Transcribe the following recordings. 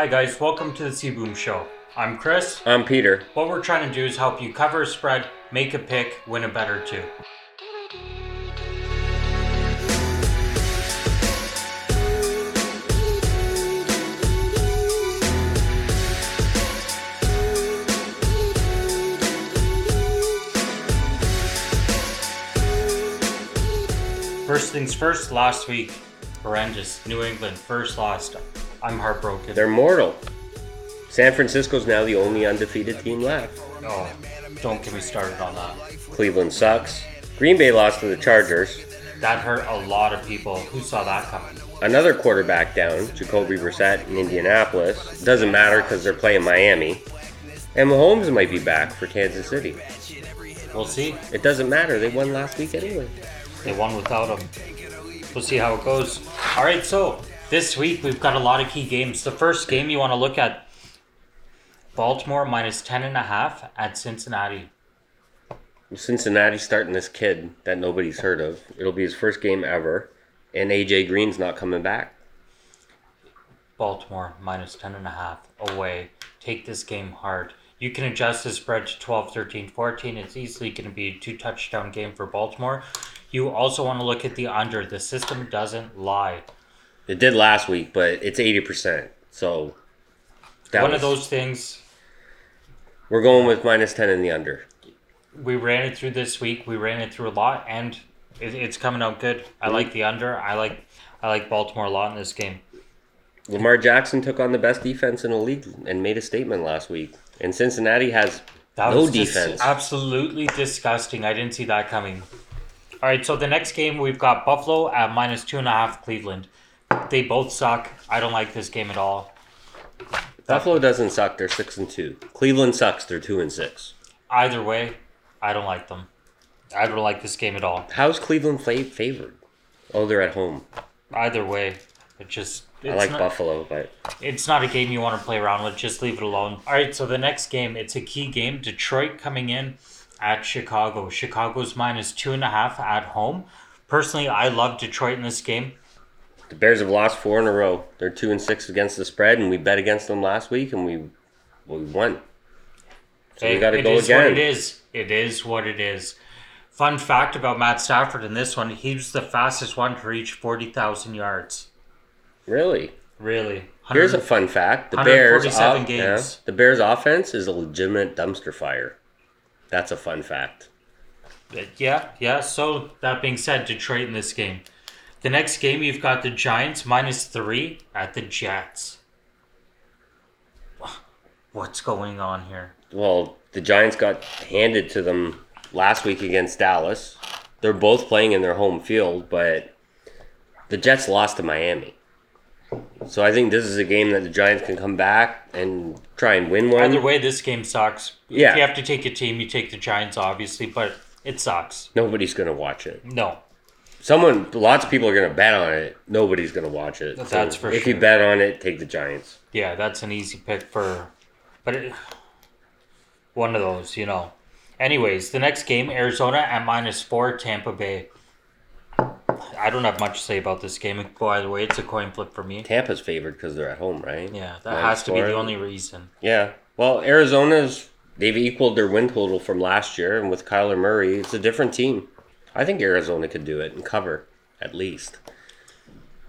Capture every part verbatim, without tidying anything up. Hi guys, welcome to the Seaboom Show. I'm Chris. I'm Peter. What we're trying to do is help you cover a spread, make a pick, win a bet or two. First things first, last week, horrendous. New England, first loss. I'm heartbroken. They're mortal. San Francisco's now the only undefeated team left. Oh, don't get me started on that. Cleveland sucks. Green Bay lost to the Chargers. That hurt a lot of people. Who saw that coming? Another quarterback down, Jacoby Brissett in Indianapolis. Doesn't matter because they're playing Miami. And Mahomes might be back for Kansas City. We'll see. It doesn't matter. They won last week anyway. They won without him. We'll see how it goes. All right, so this week we've got a lot of key games. The first game you want to look at, Baltimore minus ten and a half at Cincinnati. Cincinnati's starting this kid that nobody's heard of. It'll be his first game ever, and A J Green's not coming back. Baltimore minus ten and a half away. Take this game hard. You can adjust the spread to twelve, thirteen, fourteen. It's easily going to be a two-touchdown game for Baltimore. You also want to look at the under. The system doesn't lie. It did last week, but it's eighty percent. So that one was, of those things. We're going with minus ten in the under. We ran it through this week. We ran it through a lot, and it, it's coming out good. I mm-hmm. like the under. I like I like Baltimore a lot in this game. Lamar Jackson took on the best defense in the league and made a statement last week. And Cincinnati has that no defense. Dis- absolutely disgusting. I didn't see that coming. All right, so the next game we've got Buffalo at minus two and a half Cleveland. They both suck. I don't like this game at all. Buffalo doesn't suck. They're six and two. Cleveland sucks. They're two and six. Either way, I don't like them. I don't like this game at all. How's Cleveland favored? Oh, they're at home. Either way, it just. It's I like not, Buffalo, but it's not a game you want to play around with. Just leave it alone. All right, so the next game, it's a key game. Detroit coming in at Chicago. Chicago's minus two and a half at home. Personally, I love Detroit in this game. The Bears have lost four in a row. They're two and six against the spread, and we bet against them last week, and we we won. So hey, we got to go again. It is what it is. It is what it is. Fun fact about Matt Stafford in this one: he was the fastest one to reach forty thousand yards. Really? Really. Here's a fun fact: the Bears, off, yeah, the Bears' offense is a legitimate dumpster fire. That's a fun fact. Yeah, yeah. So, that being said, Detroit in this game. The next game, you've got the Giants minus three at the Jets. What's going on here? Well, the Giants got handed to them last week against Dallas. They're both playing in their home field, but the Jets lost to Miami. So I think this is a game that the Giants can come back and try and win one. Either way, this game sucks. Yeah. If you have to take a team, you take the Giants, obviously, but it sucks. Nobody's going to watch it. No. Someone, lots of people are going to bet on it. Nobody's going to watch it. That's so for if sure. If you bet on it, take the Giants. Yeah, that's an easy pick for, but it, one of those, you know. Anyways, the next game, Arizona at minus four, Tampa Bay. I don't have much to say about this game. By the way, it's a coin flip for me. Tampa's favored because they're at home, right? Yeah, that Minus has to four. be the only reason. Yeah. Well, Arizona's, they've equaled their win total from last year, and with Kyler Murray, it's a different team. I think Arizona could do it and cover, at least.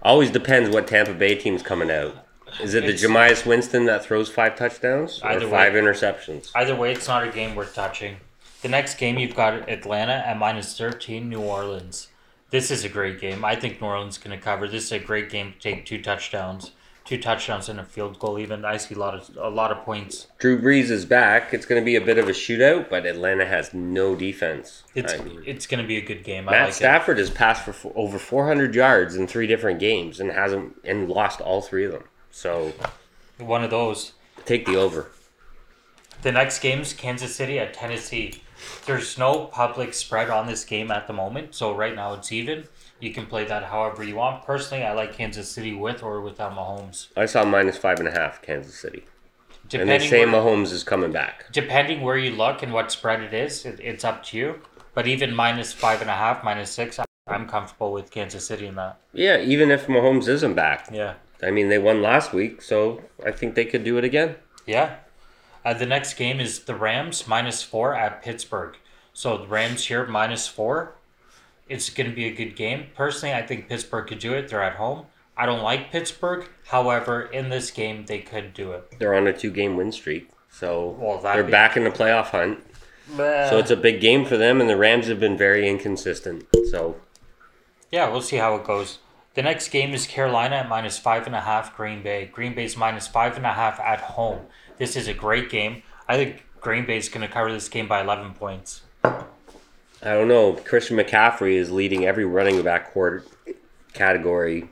Always depends what Tampa Bay team's coming out. Is it the Jameis Winston that throws five touchdowns or either five way, interceptions? Either way, it's not a game worth touching. The next game, you've got Atlanta at minus thirteen, New Orleans. This is a great game. I think New Orleans is going to cover. This is a great game to take two touchdowns. Two touchdowns and a field goal even. I see a lot of a lot of points. Drew Brees is back. It's going to be a bit of a shootout, but Atlanta has no defense. It's I, it's going to be a good game. Matt I like Stafford it. has passed for over four hundred yards in three different games and hasn't and lost all three of them. So one of those. Take the over. The next game is Kansas City at Tennessee. There's no public spread on this game at the moment, so right now it's even. You can play that however you want. Personally, I like Kansas City with or without Mahomes. I saw minus five and a half Kansas City. Depending and they say Mahomes is coming back. Depending where you look and what spread it is, it, it's up to you. But even minus five and a half, minus six, I'm comfortable with Kansas City in that. Yeah, even if Mahomes isn't back. Yeah. I mean, they won last week, so I think they could do it again. Yeah. Uh, the next game is the Rams minus four at Pittsburgh. So the Rams here minus four. It's going to be a good game. Personally, I think Pittsburgh could do it. They're at home. I don't like Pittsburgh. However, in this game, they could do it. They're on a two-game win streak, so well, they're be- back in the playoff hunt. Bleh. So it's a big game for them, and the Rams have been very inconsistent. So, yeah, we'll see how it goes. The next game is Carolina at minus five and a half. Green Bay. Green Bay's minus five and a half at home. This is a great game. I think Green Bay's going to cover this game by eleven points. I don't know. Christian McCaffrey is leading every running back court category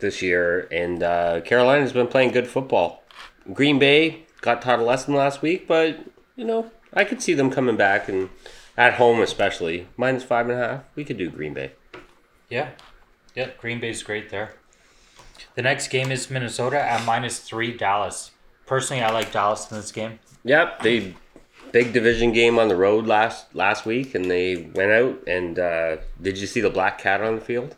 this year, and uh, Carolina's been playing good football. Green Bay got taught a lesson last week, but you know, I could see them coming back, and at home especially. Minus five and a half, we could do Green Bay. Yeah. Yeah, Green Bay's great there. The next game is Minnesota at minus three, Dallas. Personally, I like Dallas in this game. Yep, they big division game on the road last last week, and they went out, and uh, did you see the black cat on the field?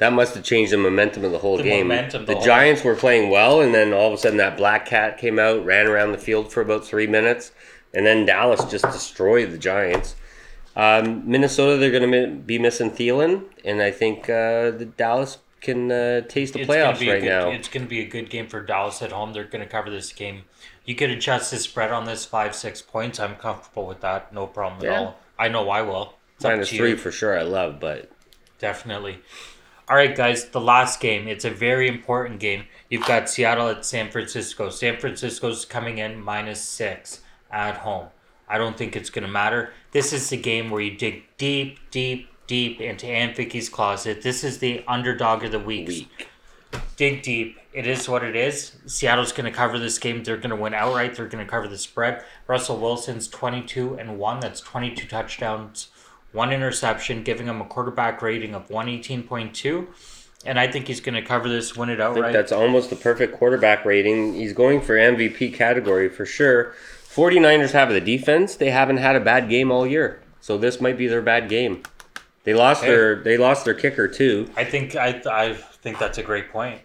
That must have changed the momentum of the whole the game. Momentum, the the whole Giants game. Were playing well, and then all of a sudden that black cat came out, ran around the field for about three minutes, and then Dallas just destroyed the Giants. Um, Minnesota, they're going to mi- be missing Thielen, and I think uh, the Dallas can uh, taste the it's playoffs right good, now. It's going to be a good game for Dallas at home. They're going to cover this game. You could adjust the spread on this five, six points. I'm comfortable with that. No problem yeah. at all. I know I will. It's minus three for sure I love, but... Definitely. All right, guys, the last game. It's a very important game. You've got Seattle at San Francisco. San Francisco's coming in minus six at home. I don't think it's going to matter. This is the game where you dig deep, deep, deep into Aunt Vicky's closet. This is the underdog of the week. Week. Dig deep. It is what it is. Seattle's going to cover this game. They're going to win outright. They're going to cover the spread. Russell Wilson's twenty-two and one. That's twenty-two touchdowns, one interception, giving him a quarterback rating of one eighteen point two. And I think he's going to cover this, win it outright. I think that's almost the perfect quarterback rating. He's going for M V P category for sure. forty-niners have the defense. They haven't had a bad game all year. So this might be their bad game. They lost hey. their they lost their kicker too. I think I I think that's a great point.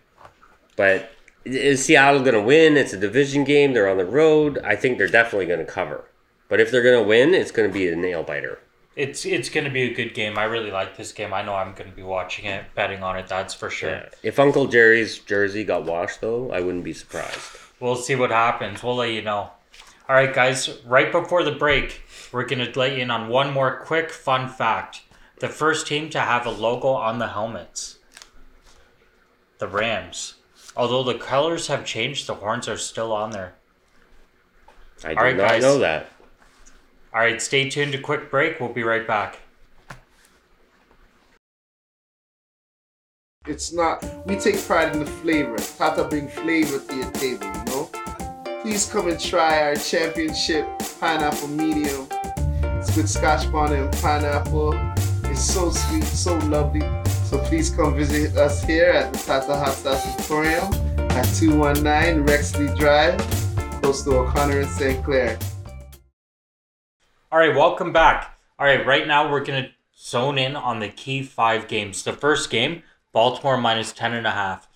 But is Seattle going to win? It's a division game. They're on the road. I think they're definitely going to cover. But if they're going to win, it's going to be a nail biter. It's it's going to be a good game. I really like this game. I know I'm going to be watching it, betting on it, that's for sure. Yeah. If Uncle Jerry's jersey got washed, though, I wouldn't be surprised. We'll see what happens. We'll let you know. All right, guys, right before the break, we're going to let you in on one more quick fun fact. The first team to have a logo on the helmets, the Rams. Although the colors have changed, the horns are still on there. I did All right, not guys. know that. All right, stay tuned to quick break. We'll be right back. It's not, we take pride in the flavor. Tata bring flavor to your table, you know? Please come and try our championship pineapple medium. It's with scotch bonnet and pineapple. It's so sweet, so lovely. So please come visit us here at the Tata Hot Stars Emporium at two nineteen Rexley Drive, close to O'Connor and Saint Clair. All right, welcome back. All right, right now we're going to zone in on the key five games. The first game, Baltimore minus ten point five.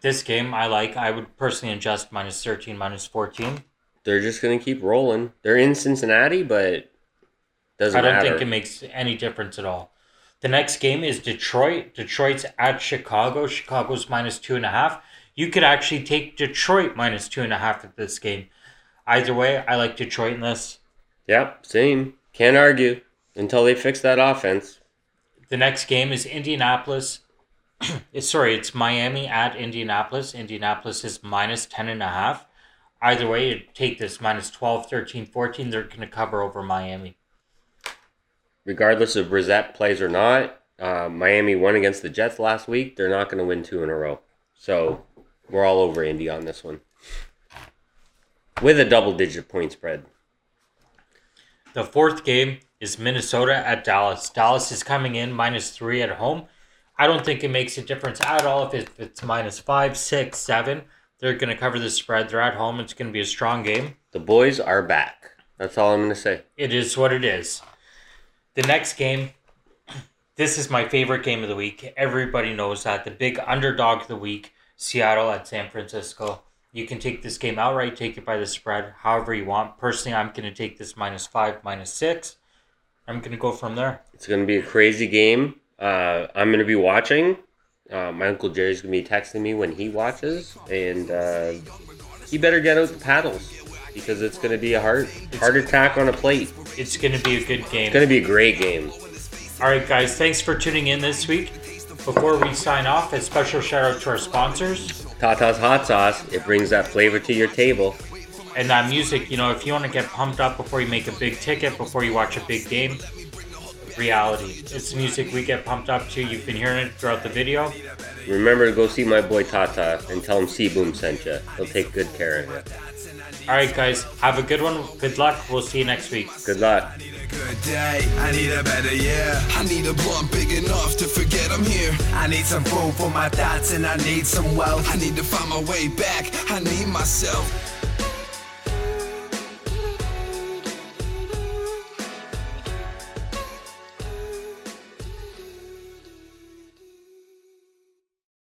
This game I like. I would personally adjust minus thirteen, minus fourteen. They're just going to keep rolling. They're in Cincinnati, but doesn't matter. I don't matter. think it makes any difference at all. The next game is Detroit. Detroit's at Chicago. Chicago's minus two point five. You could actually take Detroit minus two point five at this game. Either way, I like Detroit in this. Yep, same. Can't argue until they fix that offense. The next game is Indianapolis. it's, sorry, it's Miami at Indianapolis. Indianapolis is minus ten point five. Either way, you take this minus twelve, thirteen, fourteen. They're going to cover over Miami. Regardless if Brissett plays or not, uh, Miami won against the Jets last week. They're not going to win two in a row. So we're all over Indy on this one. With a double-digit point spread. The fourth game is Minnesota at Dallas. Dallas is coming in minus three at home. I don't think it makes a difference at all if it's minus five, six, seven. They're going to cover the spread. They're at home. It's going to be a strong game. The boys are back. That's all I'm going to say. It is what it is. The next game, this is my favorite game of the week. Everybody knows that. The big underdog of the week. Seattle at San Francisco. You can take this game outright, take it by the spread, however you want. Personally, I'm going to take this minus five, minus six. I'm going to go from there. It's going to be a crazy game. Uh, I'm going to be watching. Uh, my Uncle Jerry's going to be texting me when he watches. And uh, he better get out the paddles because it's going to be a hard, hard attack on a plate. It's going to be a good game. It's going to be a great game. All right, guys. Thanks for tuning in this week. Before we sign off, a special shout-out to our sponsors. Tata's Hot Sauce. It brings that flavor to your table. And that music, you know, if you want to get pumped up before you make a big ticket, before you watch a big game, reality. It's the music we get pumped up to. You've been hearing it throughout the video. Remember to go see my boy Tata and tell him Seaboom sent you. He'll take good care of it. All right, guys. Have a good one. Good luck. We'll see you next week. Good luck. Good day, I need a better year. I need a blunt big enough to forget I'm here. I need some food for my thoughts and I need some wealth. I need to find my way back, I need myself.